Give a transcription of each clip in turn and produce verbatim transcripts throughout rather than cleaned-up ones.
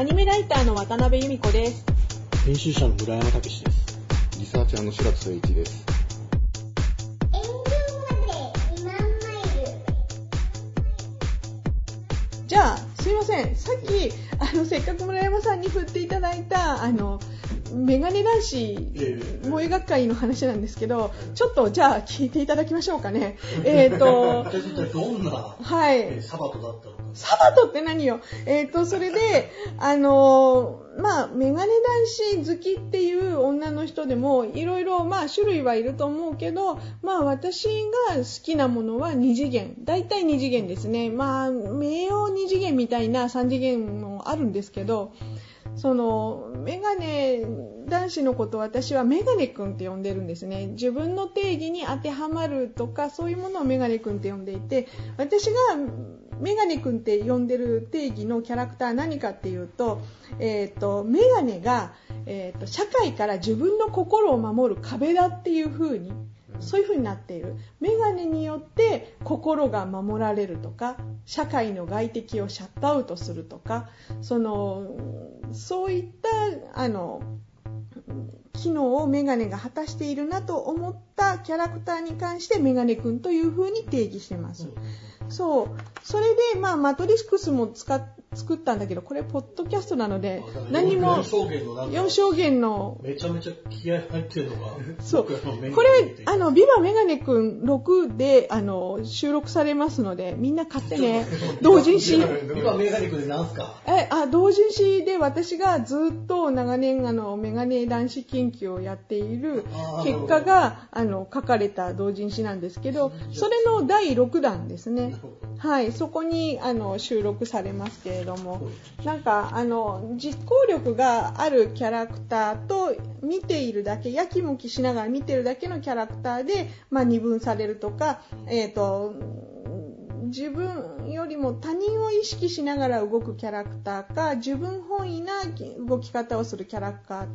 アニメライターの渡辺由美子です。編集者の村山武史です。リサーチャーの白木誠一です。じゃあすいません、さっきあのせっかく村山さんに振っていただいたあのメガネ男子萌え学会の話なんですけど、ちょっとじゃあ聞いていただきましょうかね。えっと一体どんな、はい、サバトだったのか。サバトって何よ。えっとそれであのまあメガネ男子好きっていう女の人でもいろいろまあ種類はいると思うけど、まあ私が好きなものはに次元、大体に次元ですね。まあ名誉に次元みたいなさん次元もあるんですけど、そのメガネ男子のことを私はメガネくんって呼んでるんですね。自分の定義に当てはまるとかそういうものをメガネくんって呼んでいて、私がメガネくんって呼んでる定義のキャラクターは何かっていうと、えーと、メガネが、えーと、社会から自分の心を守る壁だっていう風に、そういう風になっている。メガネによって心が守られるとか、社会の外敵をシャットアウトするとか、そのそういったあの機能をメガネが果たしているなと思ったキャラクターに関してメガネくんという風に定義してます。そう、それで、まあ、マトリックスも使っ作ったんだけど、これポッドキャストなので何もよんしょうげんのめちゃめちゃ気合入ってるのがそう、これあのビバメガネくんろくであの収録されますので、みんな買ってね。同人誌ビバメガネくんでなんすか。えあ同人誌で私がずっと長年あのメガネ男子研究をやっている結果があの書かれた同人誌なんですけど、それのだいろくだんですね。はい、そこにあの収録されますけど、なんかあの実行力があるキャラクターと見ているだけ、やきもきしながら見ているだけのキャラクターで、まあ、二分されるとか、えーと、自分よりも他人を意識しながら動くキャラクターか、自分本位な動き方をするキャラクター、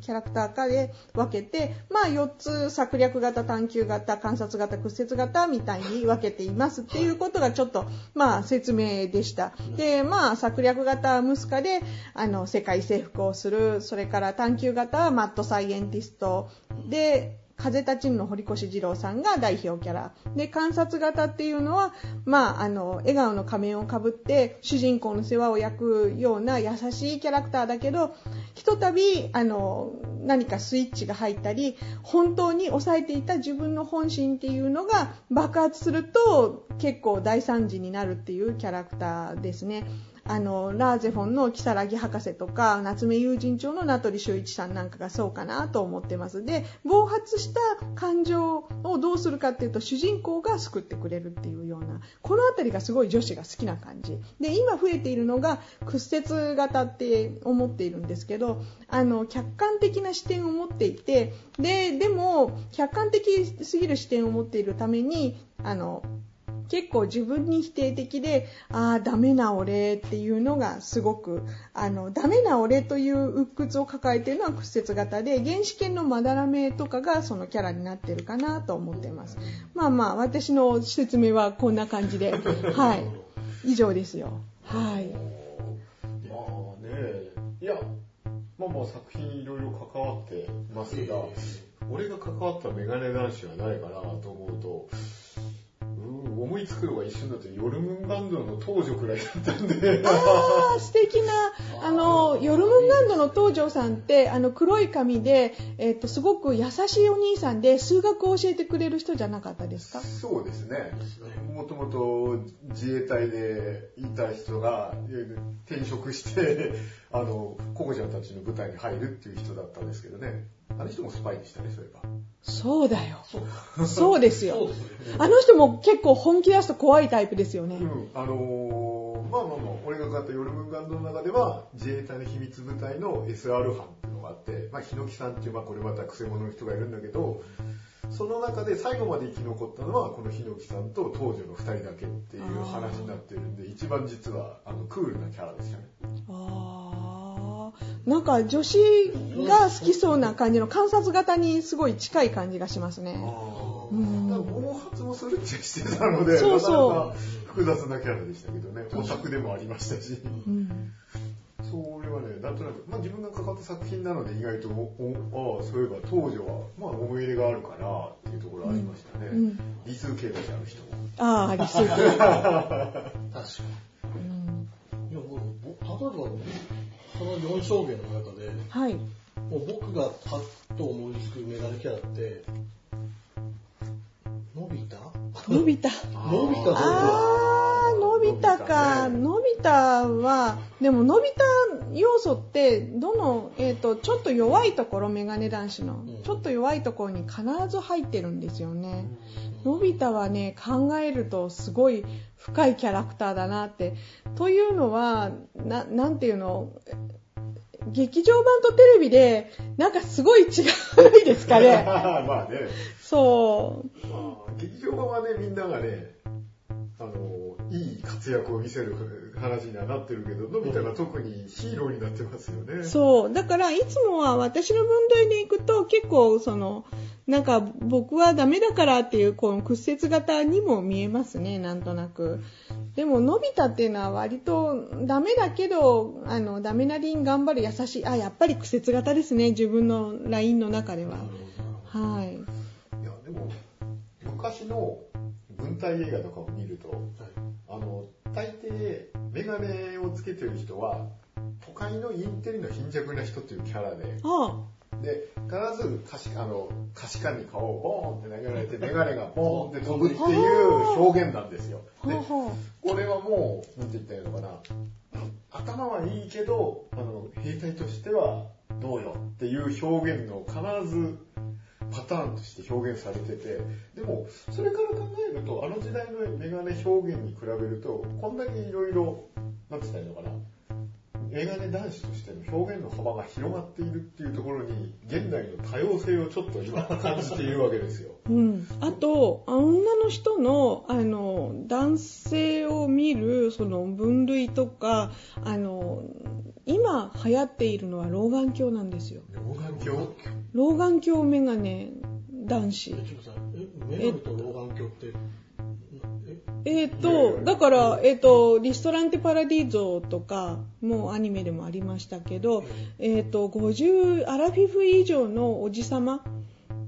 キャラクターかで分けて、まあ、よっつ策略型、探求型、観察型、屈折型みたいに分けていますっていうことがちょっと、まあ、説明でした。で、まあ、策略型はムスカであの世界征服をする、それから探求型はマッドサイエンティストで、風立ちぬの堀越二郎さんが代表キャラで、観察型っていうのは、まあ、あの笑顔の仮面をかぶって主人公の世話を焼くような優しいキャラクターだけど、ひとたびあの何かスイッチが入ったり、本当に抑えていた自分の本心っていうのが爆発すると結構大惨事になるっていうキャラクターですね。あのラーゼフォンの如月博士とか夏目友人帳の名取修一さんなんかがそうかなと思ってます。で、暴発した感情をどうするかっていうと、主人公が救ってくれるっていうような、このあたりがすごい女子が好きな感じで、今増えているのが屈折型って思っているんですけど、あの客観的な視点を持っていて、 で, でも客観的すぎる視点を持っているためにあの結構自分に否定的で、ああダメな俺っていうのがすごくあのダメな俺という鬱屈を抱えているのは屈折型で、原始圏のまだらめとかがそのキャラになってるかなと思ってます。まあまあ私の説明はこんな感じではい以上ですよ。はい、まあね、いやまあまあ作品いろいろ関わってますが、俺が関わったメガネ男子はないかなと思うと、思いつくのが一瞬だとヨルムンガンドの東條くらいだったんで、ああ素敵なあのヨルムンガンドの東條さんって、あの黒い髪で、えー、っとすごく優しいお兄さんで、数学を教えてくれる人じゃなかったですか。そうですね、もともと自衛隊でいた人が転職してあのココちゃんたちの部隊に入るっていう人だったんですけどね。あの人もスパイでしたね、そういえば。そうだよ。そう, そうですよ。あの人も結構本気出すと怖いタイプですよね。うん、あのー、まあまあまあ、俺が買ったヨルムンガンドの中では、自衛隊の秘密部隊の エスアール 班っていうのがあって、まあ、ヒノキさんっていう、まあ、これまたクセ者の人がいるんだけど、その中で最後まで生き残ったのは、このヒノキさんと東條のふたりだけっていう話になってるんで、一番実は、あの、クールなキャラでしたね。あー。なんか女子が好きそうな感じの観察型にすごい近い感じがしますね。あ、うん、だから暴発もするってしてたので、そうそう、なかなか複雑なキャラでしたけどね。オタクでもありましたし、うん、それはなんとなく、まあ、自分が関わった作品なので意外とおあそういえば当時は、まあ、思い入れがあるかなっていうところありましたね、うんうん、理数系だしある人ああ理数系確かに、うん、いや僕例えばそのよん証言の中で、はい、もう僕がパッと思いつくメダルキャラってのび太のび太のび太のび太かのび太はでものび太要素ってどの、えー、とちょっと弱いところメガネ男子の、うん、ちょっと弱いところに必ず入ってるんですよね、うん、のび太はね考えるとすごい深いキャラクターだなってというのは な, なんていうの劇場版とテレビでなんかすごい違うですかね。まあね。そう、まあ。劇場版はねみんながねあのいい活躍を見せる話にはなってるけどのび太が特にヒーローになってますよね。そうだからいつもは私の分類でいくと結構そのなんか僕はダメだからっていうこの屈折型にも見えますねなんとなく。でものび太っていうのは割とダメだけどあのダメなりに頑張る優しいあやっぱり屈折型ですね自分のラインの中では。はい。いやでも昔の軍隊映画とかを見ると、はい、あの大抵メガネをつけてる人は都会のインテリの貧弱な人っていうキャラで、ああで必ず可視あの可視管に顔をボーンって投げられてメガネがボーンって飛ぶっていう表現なんですよ。でこれはもうなんて言ったらいいのかな頭はいいけどあの兵隊としてはどうよっていう表現の必ずパターンとして表現されててでもそれから考えるとあの時代のメガネ表現に比べるとこんだけいろいろなんて言ったらいいのかなメガネ男子としての表現の幅が広がっているっていうところに現代の多様性をちょっと今感じているわけですよ、うん、あと女の人 の, あの男性を見るその分類とかあの今流行っているのは老眼鏡なんですよ老眼鏡老眼鏡メガネ男子メガネと老眼鏡ってえーと、だから、えーと、リストランテパラディーゾとかもアニメでもありましたけど、えーと、ごじゅうアラフィフ以上のおじさま、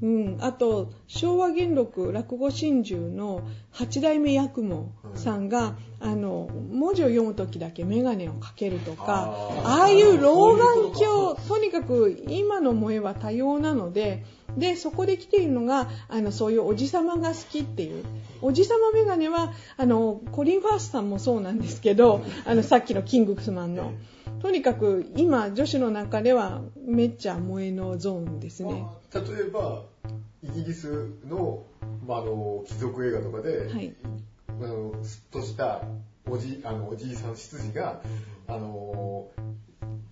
うん、あと昭和元禄落語心中のはち代目役門さんが、うん、あの文字を読むときだけ眼鏡をかけるとかああいう老眼鏡とにかく今の萌えは多様なのででそこで来ているのがあのそういうおじさまが好きっていうおじさまメガネはあのコリン・ファースさんもそうなんですけどあのさっきのキングスマンのとにかく今女子の中ではめっちゃ萌えのゾーンですね、まあ、例えばイギリス の,、まあ、あの貴族映画とかで、はい、あのすっとしたお じ, あのおじいさん執事があの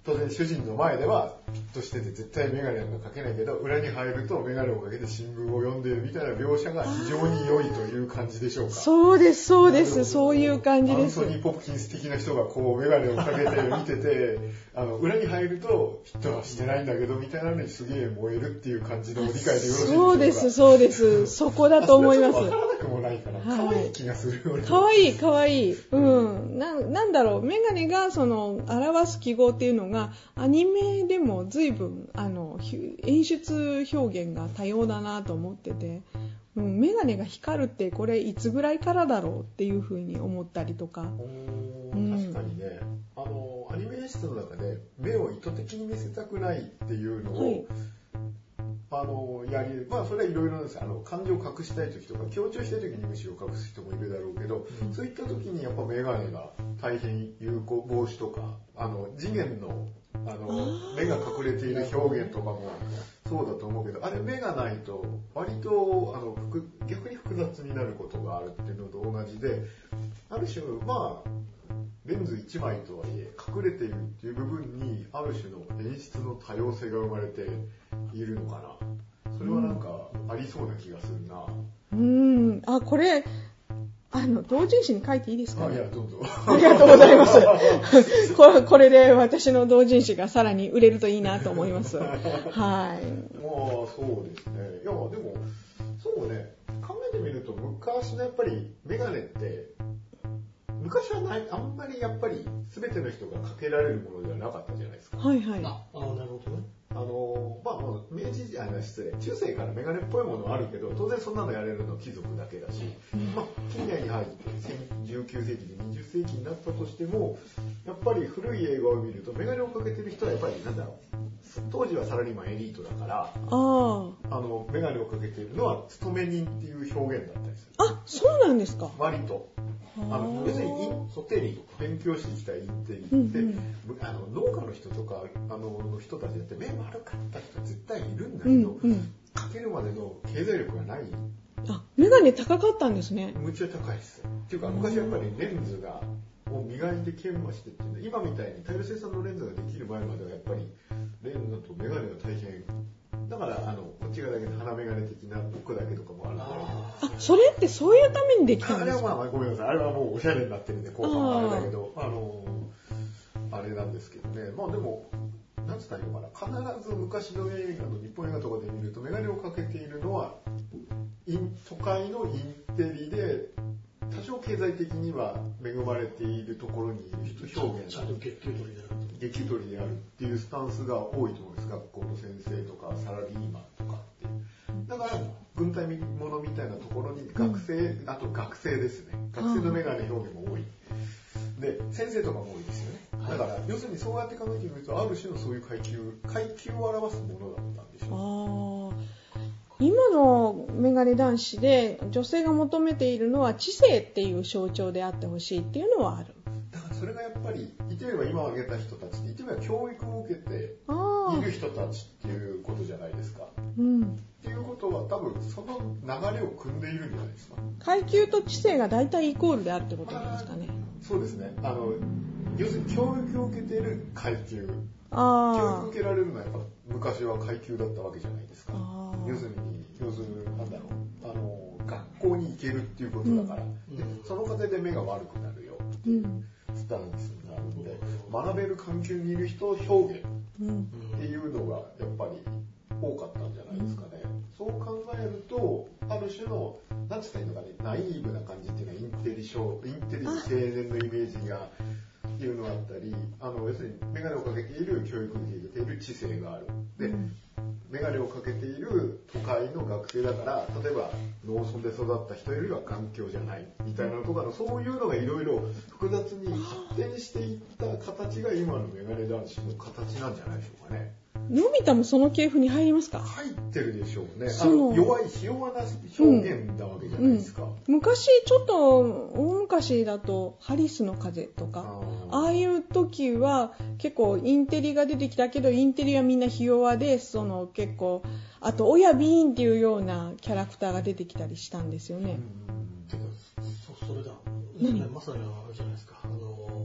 当然主人の前ではピッとしてて絶対メガネがかけないけど裏に入るとメガネをかけて新聞を読んでいるみたいな描写が非常に良いという感じでしょうかそうですそうですそういう感じですアンソニー・ポプキンス的な人がこうメガネをかけて見ててあの裏に入るとピッとはしてないんだけどみたいなのにすげえ燃えるっていう感じの理解でよろしいでしょうかそうですそうですそこだと思います分からなくもないから可愛い気がするような可愛い可愛いうんな、なんだろうメガネがその表す記号っていうのがアニメでも随分あの演出表現が多様だなと思ってて、うん、メガネが光るってこれいつぐらいからだろうっていうふうに思ったりとか、うん、確かにねあのアニメ演出の中で目を意図的に見せたくないっていうのを、はいあのやりまあそれはいろいろなんですあの感情を隠したい時とか強調したい時にむしろ隠す人もいるだろうけど、うん、そういった時にやっぱメガネが大変有効防止とかあの次元 の, あの目が隠れている表現とかもそうだと思うけどあれ目がないと割とあの逆に複雑になることがあるっていうのと同じである種まあレンズいちまいとはいえ隠れているっていう部分にある種の演出の多様性が生まれているのかなそれはなんかありそうな気がするなうんあこれあの同人誌に書いていいですか、ね、あいやどうぞありがとうございますこ, これで私の同人誌がさらに売れるといいなと思いますはいもうそうですねいやでもそうね考えてみると昔のやっぱりメガネって昔はない、あんまりやっぱり全ての人がかけられるものではなかったじゃないですか。はいはい。ああ、なるほどね。あの、まあ、明治時代の失礼、中世からメガネっぽいものはあるけど、当然そんなのやれるの貴族だけだし、まあ、近代に入ってじゅうきゅうせいきでにじゅっせいきになったとしても、やっぱり古い映画を見ると、メガネをかけてる人はやっぱり、なんだろう、当時はサラリーマンエリートだから、あのメガネをかけているのは勤め人っていう表現だったりする。あ、そうなんですか。割と。あの別にホテルに勉強してきた行って行って、うんうん、あの農家の人とかあの人たちだって目悪かった人絶対いるんだけど、うんうん、かけるまでの経済力がない。あ、メガネ高かったんですね。むっちゃ高いです。っていうか昔やっぱりレンズがを磨いて研磨してっていうので、今みたいに大量生産のレンズができる前まではやっぱりレンズとメガネが大変だから、あのこっち側だけの鼻メガネ的な僕だけとかもあるので、あ、それってそういうためにできたんですか。あれは、まあ、ごめんなさい、あれはもうおしゃれになってるんで効果もあれだけど、 あ, あのあれなんですけどね。まあでもなんつったらいいのかな、必ず昔の映画の日本映画とかで見るとメガネをかけているのは都会のインテリで多少経済的には恵まれているところにいる人表現ちゃんと月給取りである月給取りであるっていうスタンスが多いと思うんです。学校の先生とかサラリーマンとかっていうだから軍隊ものみたいなところに学生、うん、あと学生ですね。学生のメガネ表現も多いで先生とかも多いですよね。だから要するにそうやって考えてみるとある種のそういう階級階級を表すものだったんでしょう。あ、今のメガネ男子で女性が求めているのは知性っていう象徴であってほしいっていうのはある。だからそれがやっぱり言ってみれば今挙げた人たちって言ってみれば教育を受けている人たちっていうことじゃないですか、うん、っていうことは多分その流れを組んでいるんじゃないですか。階級と知性が大体イコールであるってことなんですかね。そうですね。あの要するに教育を受けている階級、あ、教育を受けられるのはやっぱ昔は階級だったわけじゃないですか。要するに要するになんだろう、あの学校に行けるっていうことだから、うん、でその過程で目が悪くなるよっていうスタンスになるので、うん、学べる環境にいる人を表現っていうのがやっぱり多かったんじゃないですかね、うん、そう考えるとある種の何て言ったらいいのかね、ナイーブな感じっていうのはインテリ少インテリ青年のイメージがっていうのがあったり、あの要するにメガネをかけている教育を受けている知性があるで、メガネをかけている都会の学生だから例えば農村で育った人よりは環境じゃないみたいなとかのそういうのがいろいろ複雑に発展していった形が今のメガネ男子の形なんじゃないでしょうかね。のび太もその系譜に入りますか。入ってるでしょうね。あの弱いひ弱な表現だわけじゃないですか、うんうん、昔ちょっと大昔だとハリスの風とか あ, ああいう時は結構インテリが出てきたけどインテリはみんなひ弱でその結構あと親ビーンっていうようなキャラクターが出てきたりしたんですよね、うん、てか そ, それだ、うん、まさにあれじゃないですか。あのお, お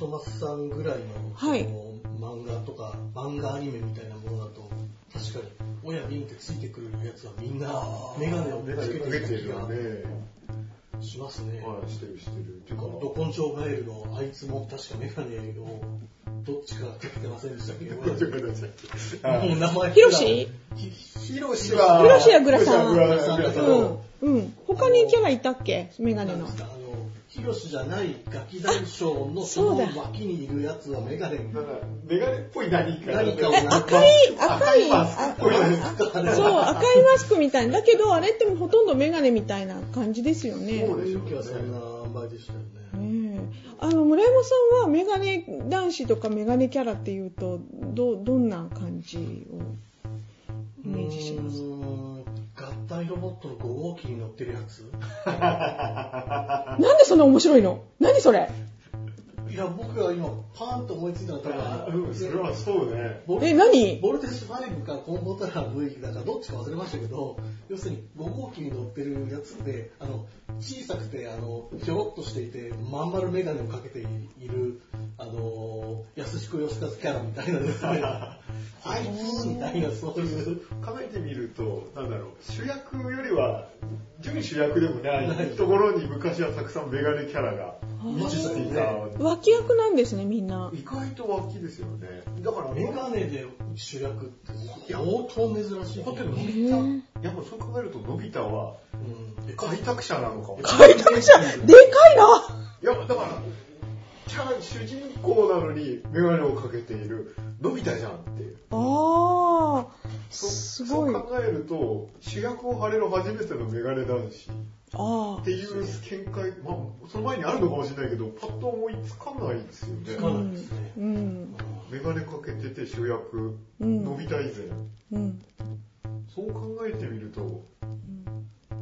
そ松さんぐらいの、はい、漫画とか漫画アニメみたいなものだと確かに親ビンってついてくるやつはみんなメガネをつけてる気がしますね。はい、してるしてる。てかド根性ガエルのあいつも確かメガネをどっちかかけてませんでしたっけ。どっちかどっちか。もう名前。ヒロシ？ヒロシは。ヒロシやグラさん。グラさんだけど。うんうん。他にキャラいたっけメガネの。ヒロシじゃないガキ大将のその脇にいるやつはメガネなんかメガネっぽい何か何かをなんか赤い赤いマスクそう赤いマスクみたいだけどあれってもほとんどメガネみたいな感じですよね。そうでしょうね。そんな場合でしたよね。ねえ、あの村山さんはメガネ男子とかメガネキャラっていうとどどんな感じをイメージしますか。合体ロボットのご号機に乗ってるやつなんでそんな面白いの。何それ。いや僕は今パーンと思いついたのはうんそれはそうね。え何ボルテージファイブかコンボタラブイだかどっちか忘れましたけど要するにご号機に乗ってるやつであの小さくてあのひょろっとしていてまん丸メガネをかけているあの安子義和キャラみたいなですねあいつみたいなそういう考えてみるとなんだろう主役よりは準主役でもないところに昔はたくさんメガネキャラが満ちていた、ね、脇役なんですねみんな意外と脇ですよねだからメガネで主役って相当珍しいホテルのび太やっぱそう考えるとのび太は、うん、開拓者なのかも開拓者でかいないやだからキャラ主人公なのにメガネをかけているのび太じゃんっていうああすごいそう考えると主役を張れる初めてのメガネ男子あっていう見解、まあ、その前にあるのかもしれないけどパッと思いつかないですよねつかないですね、うん、メガネかけてて主役、うん、のび太以前、うん、そう考えてみると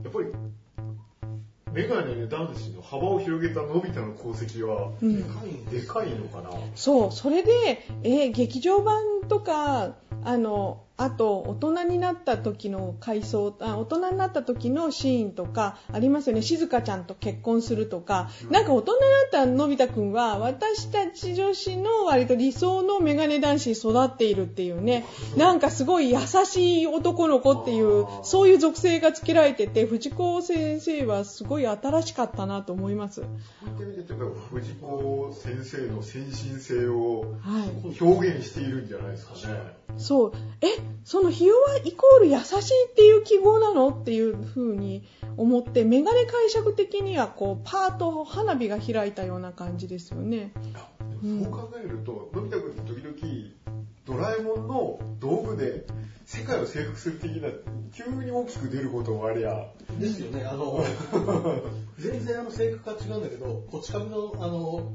やっぱりメガネ男子の幅を広げたのび太の功績はでかい、うん、でかいのかなそうそれで、えー、劇場版とかあのあと大人になった時の回想あ大人になった時のシーンとかありますよね静香ちゃんと結婚するとか、うん、なんか大人になったのび太くんは私たち女子の割と理想のメガネ男子に育っているっていうねなんかすごい優しい男の子っていうそういう属性がつけられてて藤子先生はすごい新しかったなと思います藤子先生の先進性を表現しているんじゃないですかね、はいそうえそのひ弱イコール優しいっていう記号なのっていう風に思ってメガネ解釈的にはこうパーッと花火が開いたような感じですよねそう考えると、うん、のび太くんって時々ドラえもんの道具で世界を征服する的な急に大きく出ることもありゃですよねあの全然あの性格が違うんだけどこち亀のあの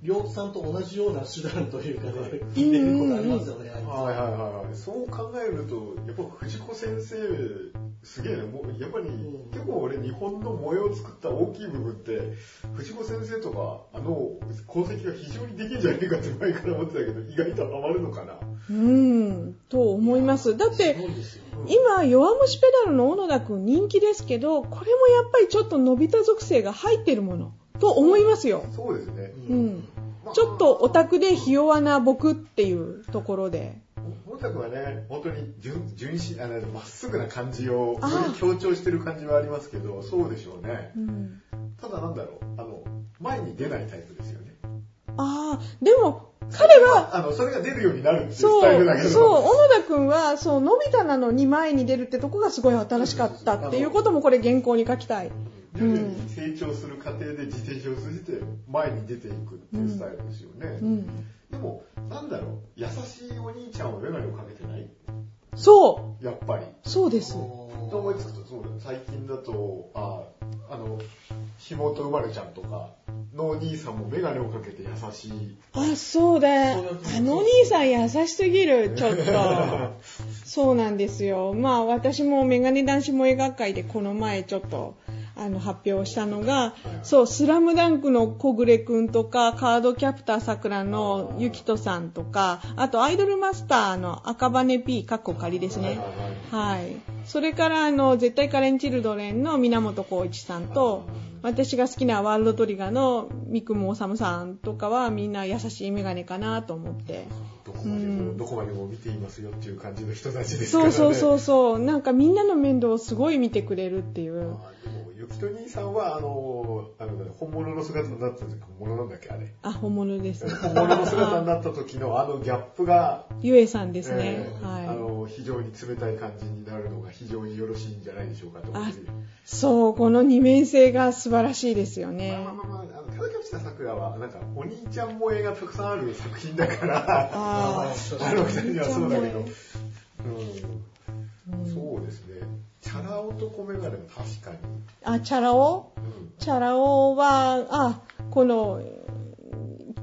両津さんと同じような手段というかね、出ることありますよね。はいはいはい。そう考えると、やっぱ藤子先生、すげえね。もうやっぱり、うん、結構俺日本の模様を作った大きい部分って、藤子先生とか、あの、功績が非常にできるんじゃないかって前から思ってたけど、意外と余るのかな。うん、と思います。だって、うん、今、弱虫ペダルの小野田くん人気ですけど、これもやっぱりちょっとのび太属性が入ってるもの。と思いますよ。そうですね。うん。ちょっとオタクでひ弱な僕っていうところで。オタクはね、本当に純純真あのまっすぐな感じを強調してる感じはありますけど、そうでしょうね。うん、ただなんだろうあの前に出ないタイプですよね。ああ、でも彼はあのそれが出るようになるっていうスタイルだけど。そう、小野田くんはそうのび太なのに前に出るってとこがすごい新しかったっていうこともこれ原稿に書きたい。徐々に成長する過程で自転車を通じて前に出ていくっていうスタイルですよね、うんうん、でもなんだろう優しいお兄ちゃんはメガネをかけてないそうやっぱりそうですと思いつくとそう最近だとああの妹生まれちゃんとかのお兄さんもメガネをかけて優しいあそうだあのお兄さん優しすぎるちょっとそうなんですよまあ私もメガネ男子萌え学会でこの前ちょっとあの発表したのがそうスラムダンクの小暮くんとかカードキャプターさくらのゆきとさんとかあとアイドルマスターの赤羽 P かっこ仮ですねはいそれからあの絶対カレンチルドレンの源浩一さんと私が好きなワールドトリガーの三雲治さんとかはみんな優しいメガネかなと思ってどこまでも、うん、どこまでも見ていますよっていう感じの人たちですからねそうそうそうそうなんかみんなの面倒をすごい見てくれるっていうひと兄さんはあのあの本物の姿になった時本物なんだっけあれあ本物です本物の姿になった時のあのギャップがゆえさんですね、えーはい、あの非常に冷たい感じになるのが非常によろしいんじゃないでしょうかとあそうこの二面性が素晴らしいですよねまあまあまあまああの片桐さくらはなんかお兄ちゃん萌えがたくさんある作品だからああのふたりにはそうだけど、うんうん、そうですねチャラ男メガネも確かにあチャラ男、うん、チャラ男はあこの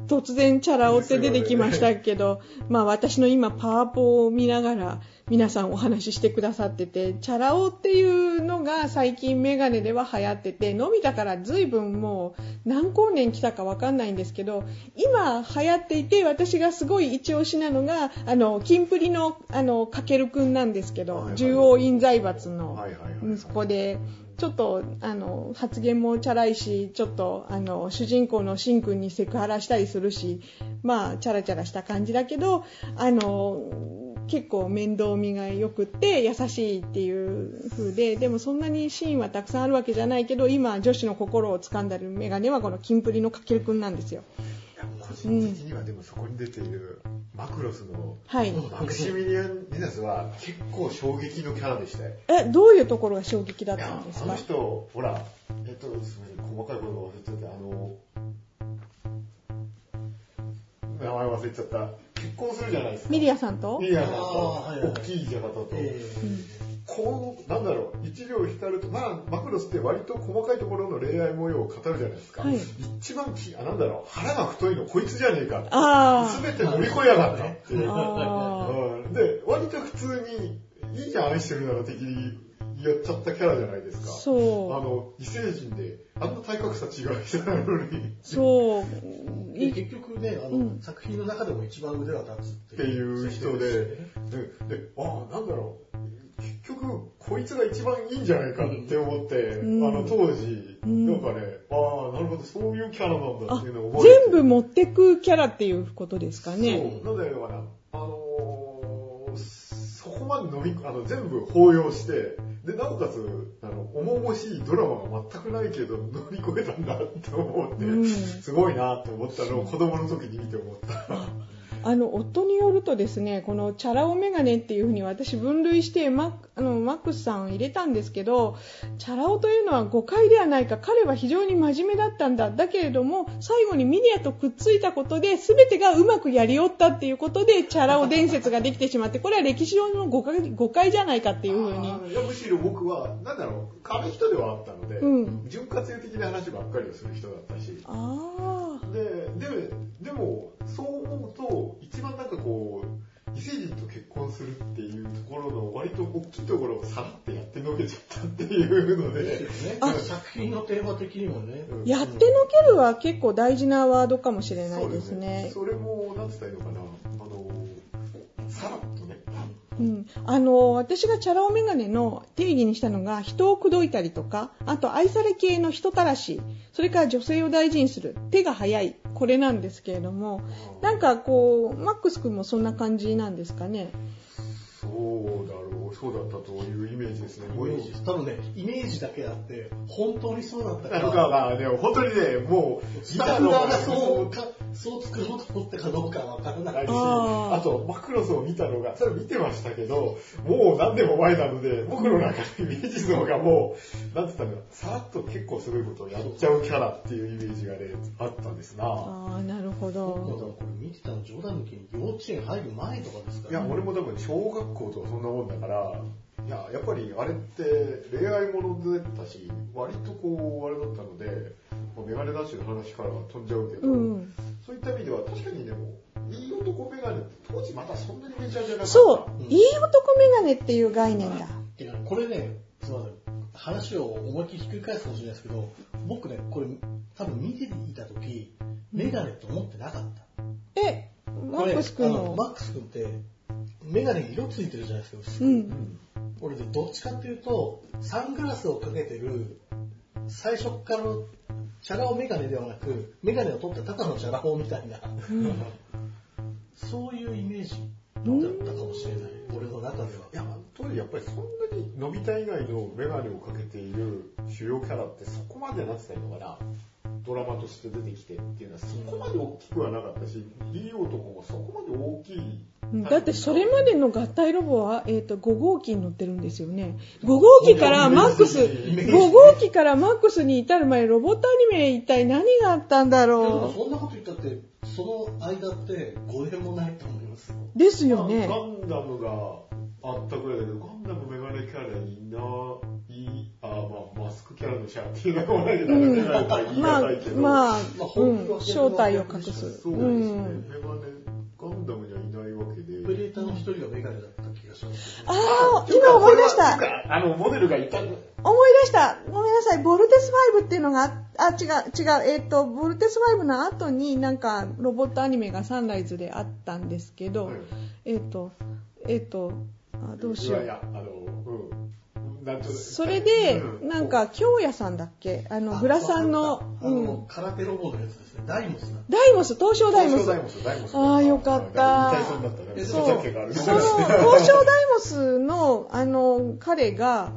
突然チャラ男って出てきましたけど、ね、まあ私の今パワポを見ながら皆さんお話ししてくださってて、チャラ男っていうのが最近メガネでは流行ってて、のび太から随分もう何光年来たか分かんないんですけど、今流行っていて私がすごい一押しなのがあのキンプリのあのかけるくんなんですけど、はいはい、中央院財閥の息子で、はいはいはいはい、ちょっとあの発言もチャラいし、ちょっとあの主人公のシン君にセクハラしたりするし、まあチャラチャラした感じだけど、あの結構面倒見が良くて優しいっていう風で、でもそんなにシーンはたくさんあるわけじゃないけど、今女子の心を掴んだるメガネはこのキンプリのかけるくんなんですよ。個人的にはでもそこに出ているマクロスの、はい、マクシミリアン・リナスは結構衝撃のキャラでしたよ。え、どういうところが衝撃だったんですか？あの人、ほら、えっと、すみません、細かいことを忘れちゃった、あの、名前忘れちゃった、結婚するじゃないですか。ミリアさんと？ミリアさんと、はいはい、大きい方と。えーこうなんだろう、一両浸ると、まあ、マクロスって割と細かいところの恋愛模様を語るじゃないですか、はい、一番きあなんだろう腹が太いのこいつじゃねえかって、全て乗り越えやがったってで、割と普通にいいじゃん愛してるなら的にやっちゃったキャラじゃないですか。そうあの異星人であんな体格差違う人なのにそう結局ねあの、うん、作品の中でも一番腕が立つっていう人 で, で、で、でああなんだろう結局こいつが一番いいんじゃないかって思って、うん、あの当時、うん、なんかね、ああなるほどそういうキャラなんだっていうのを覚えて、全部持ってくキャラっていうことですかね。そうなんだよな、あのー、そこまで乗りあの全部包容してで、なおかつあの重々しいドラマが全くないけど乗り越えたんだって思って、うん、すごいなと思ったのを子供の時に見て思った。あの夫によるとですね、このチャラ男メガネっていうふうに私分類してマッ、あのマックスさんを入れたんですけど、チャラ男というのは誤解ではないか、彼は非常に真面目だったんだ、だけれども最後にミリアとくっついたことで全てがうまくやりおったっていうことでチャラ男伝説ができてしまって、これは歴史上の誤解、誤解じゃないかっていうふうに。むしろ僕はなんだろう軽い人ではあったので、うん、潤滑油的な話ばっかりをする人だったし、あで、で、でもそう思うと一番なんかこう異星人と結婚するっていうところの割と大きいところをさらってやってのけちゃったっていうので、ね、作品のテーマ的にもね、うん、やってのけるは結構大事なワードかもしれないですね。 そうですね、それもなんて言ったらいいのかな、あのさらっとね、うん、あの私がチャラ男メガネの定義にしたのが、人を口説いたりとか、あと愛され系の人たらし、それから女性を大事にする、手が早い、これなんですけれども、なんかこうマックス君もそんな感じなんですかね。そうだろう、そうだったというイメージですね。イメージ多分ね、イメージだけあって本当にそうだったからかな。でも本当にね、もうスタンダーがそうか、そう作ろうと思ったかどうかは分からないし、あ, あとマクロスを見たのが、それ見てましたけど、もう何でも前なので、僕の中のイメージ像がもうなんて言ったの、さらっと結構すごいことをやっちゃうキャラっていうイメージがねあったんですな。ああ、なるほど。これ見てたの冗談抜きに幼稚園入る前とかですから、ね。いや、俺も多分小学校とかそんなもんだから。いや、やっぱりあれって恋愛ものだったし、割とこうあれだったので、メガネ男子の話からは飛んじゃうけど、うん、そういった意味では確かにでもいい男メガネって当時またそんなにメジャーじゃなかった。そう、うん、いい男メガネっていう概念だ。これね、すみません、話を思いっきりひっくり返すかもしれないですけど、僕ねこれ多分見ていた時メガネと思ってなかった。え、マックス君のマックス君ってメガネ色ついてるじゃないですか。うん、俺でどっちかっていうとサングラスをかけてる最初からのチャラ男メガネではなく、メガネを取ったただのチャラ男みたいな、うん、そういうイメージだったかもしれない、うん、俺の中では。いや、当時やっぱりそんなにのび太以外のメガネをかけている主要キャラってそこまでなってたのかな、ドラマとして出てきてっていうのはそこまで大きくはなかったし、いい男もそこまで大きい。だってそれまでの合体ロボは、えー、とご号機に乗ってるんですよね。ご号機からマックス、ご号機からマックスに至る前、ロボットアニメ一体何があったんだろう。そんなこと言ったってその間ってごねんもないと思いますよ。ですよね。ガンダムがあったぐらいだけど、ガンダムメガネキャラになー、あ、まあ、マスクキャラのシャーティーがもらえるなんて言わないけど、まあ、まあ、うん、正体を隠す。そうですね。うん、メガネガンダムにはいないわけで、オペレーターの一人がメガネだった気がですよ。ああ、今思い出した。あのモデルがいた。思い出した。ごめんなさい。ボルテスファイブっていうのがあ、違う違う。えっ、ー、とボルテスファイブの後になんかロボットアニメがサンライズであったんですけど、はい、えっ、ー、とえっ、ー、とあどうしよう。いやいやあのうん。それで、なんか、京也さんだっけあの、グラさんの、うん。空手ロボのやつですね。ダイモスな。ダイモス、東証ダイモス。東証ダイモス。ああ、よかった。引退そうになったね。そう。その、東証ダイモスの、あの、彼が、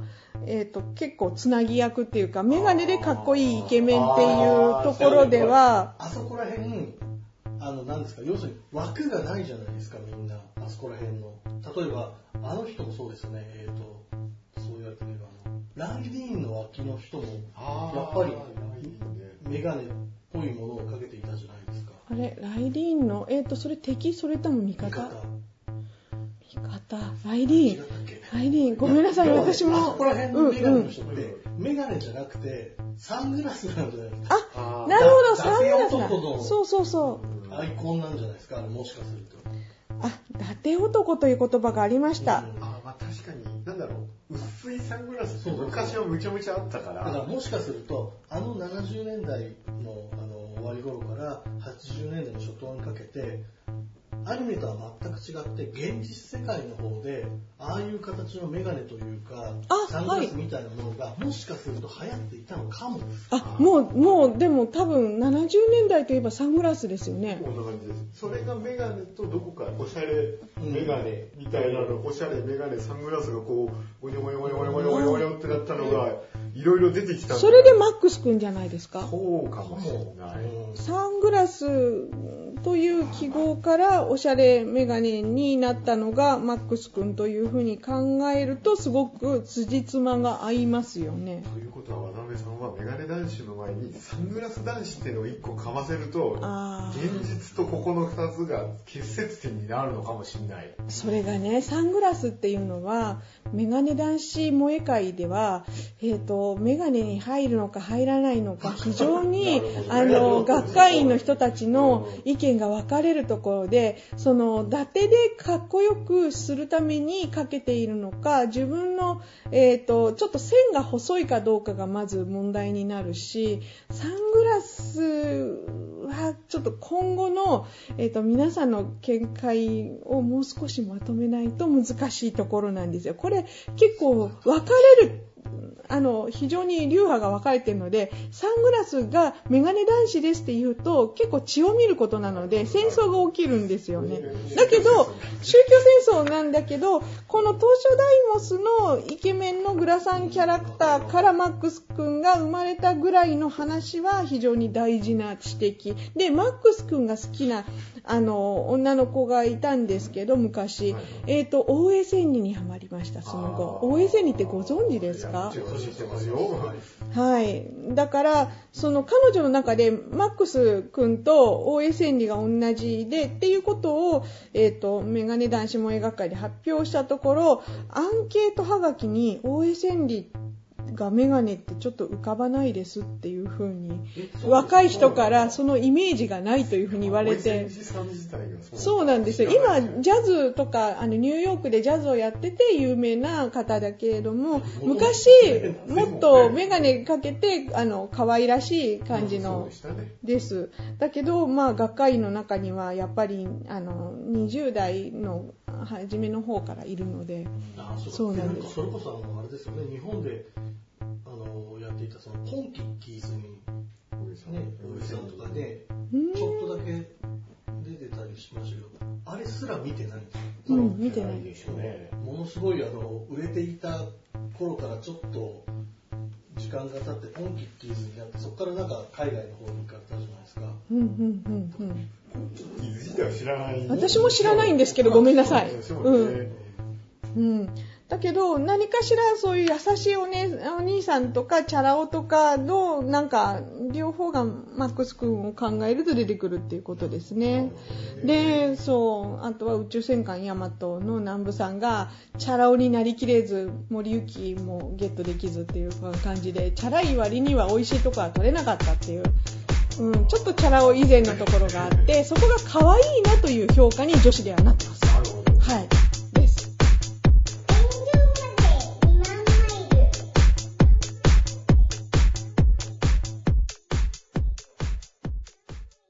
えっと、結構つなぎ役っていうか、メガネでかっこいいイケメンっていうところでは、あそこら辺に、あの、なんですか、要するに枠がないじゃないですか、みんな。あそこら辺の。例えば、あの人もそうですよね、えっと、ランディーンの脇の人もやっぱりメガネっぽいものをかけていたじゃないですか。あれライディーンのえっ、ー、とそれ敵それとも味方？味方。ライディーン。ライディーンごめんなさい私も。あそこら辺のメガネの人って、うんうん、メガネじゃなくてサングラスなんじゃないですか。あ、なるほどサングラスだ。そうそうそう。アイコンなんじゃないですか。もしかすると。あ、伊達男という言葉がありました。うん、あ、まあ確かになんだろう。薄いサングラスって昔はむちゃむちゃあったから。だからもしかすると、あのななじゅうねんだい の, あの終わり頃からはちじゅうねんだいの初頭にかけて、アニメとは全く違って、現実世界の方で、ああいう形のメガネというか、サングラスみたいなものが、はい、もしかすると流行っていたのかも。あ、もう、もう、でも多分ななじゅうねんだいといえばサングラスですよね。こんな感じです。それがメガネとどこか、おしゃれメガネみたいなの、うん、おしゃれメガネ、サングラスがこう、おにょおにょおにょおにょおにょおにょってなったのが、いろいろ出てきた。それでマックスくんじゃないですか。そうかもしれない。サングラスという記号から、おしゃれメガネになったのがマックス君というふうに考えるとすごく辻褄が合いますよね。ということは渡辺さんはメガネ男子の前にサングラス男子っていうのをいっこかませると現実とここのふたつが結節点になるのかもしれない。それがねサングラスっていうのはメガネ男子萌え会では、えー、とメガネに入るのか入らないのか非常にあの学会員の人たちの意見が分かれるところでその伊達でかっこよくするためにかけているのか自分の、えー、とちょっと線が細いかどうかがまず問題になるしサングラスはちょっと今後の、えー、と皆さんの見解をもう少しまとめないと難しいところなんですよ。これ結構分かれるあの非常に流派が分かれているのでサングラスがメガネ男子ですって言うと結構血を見ることなので戦争が起きるんですよね。だけど宗教戦争なんだけどこの東証ダイモスのイケメンのグラサンキャラクターからマックス君が生まれたぐらいの話は非常に大事な指摘でマックス君が好きなあの女の子がいたんですけど昔、えーと、大江千里にハマりました。その後大江千里ってご存知ですか。はい、だからその彼女の中でマックス君と大江千里が同じでっていうことを、えー、とメガネ男子萌え学会で発表したところアンケートはがきに大江千里がメガネってちょっと浮かばないですっていう風に若い人からそのイメージがないという風に言われてそうなんですよ。今ジャズとかあのニューヨークでジャズをやってて有名な方だけれども昔もっとメガネかけてあの可愛らしい感じのですだけどまあ学会の中にはやっぱりあのにじゅう代の初めの方からいるのでそうなんです。それこそあれですよね日本であのやっていたそのポンキッキーズにおじさん、ね、とかでちょっとだけ出てたりしましたけどあれすら見てないんですよ、うん、見てないでしょうね。ものすごいあの売れていた頃からちょっと時間が経ってポンキッキーズになってそこからなんか海外の方に行かれたじゃないですか、うんうんうんうん、ポンキッキーズ自体は知らない、ね、私も知らないんですけどごめんなさい。だけど何かしらそういう優しい お,、ね、お兄さんとかチャラ男とかのなんか両方がマックス君を考えると出てくるっていうことですね。でそうあとは宇宙戦艦ヤマトの南部さんがチャラ男になりきれず森行もゲットできずっていう感じでチャラい割には美味しいとこは取れなかったっていう、うん、ちょっとチャラ男以前のところがあってそこが可愛いなという評価に女子ではなってます。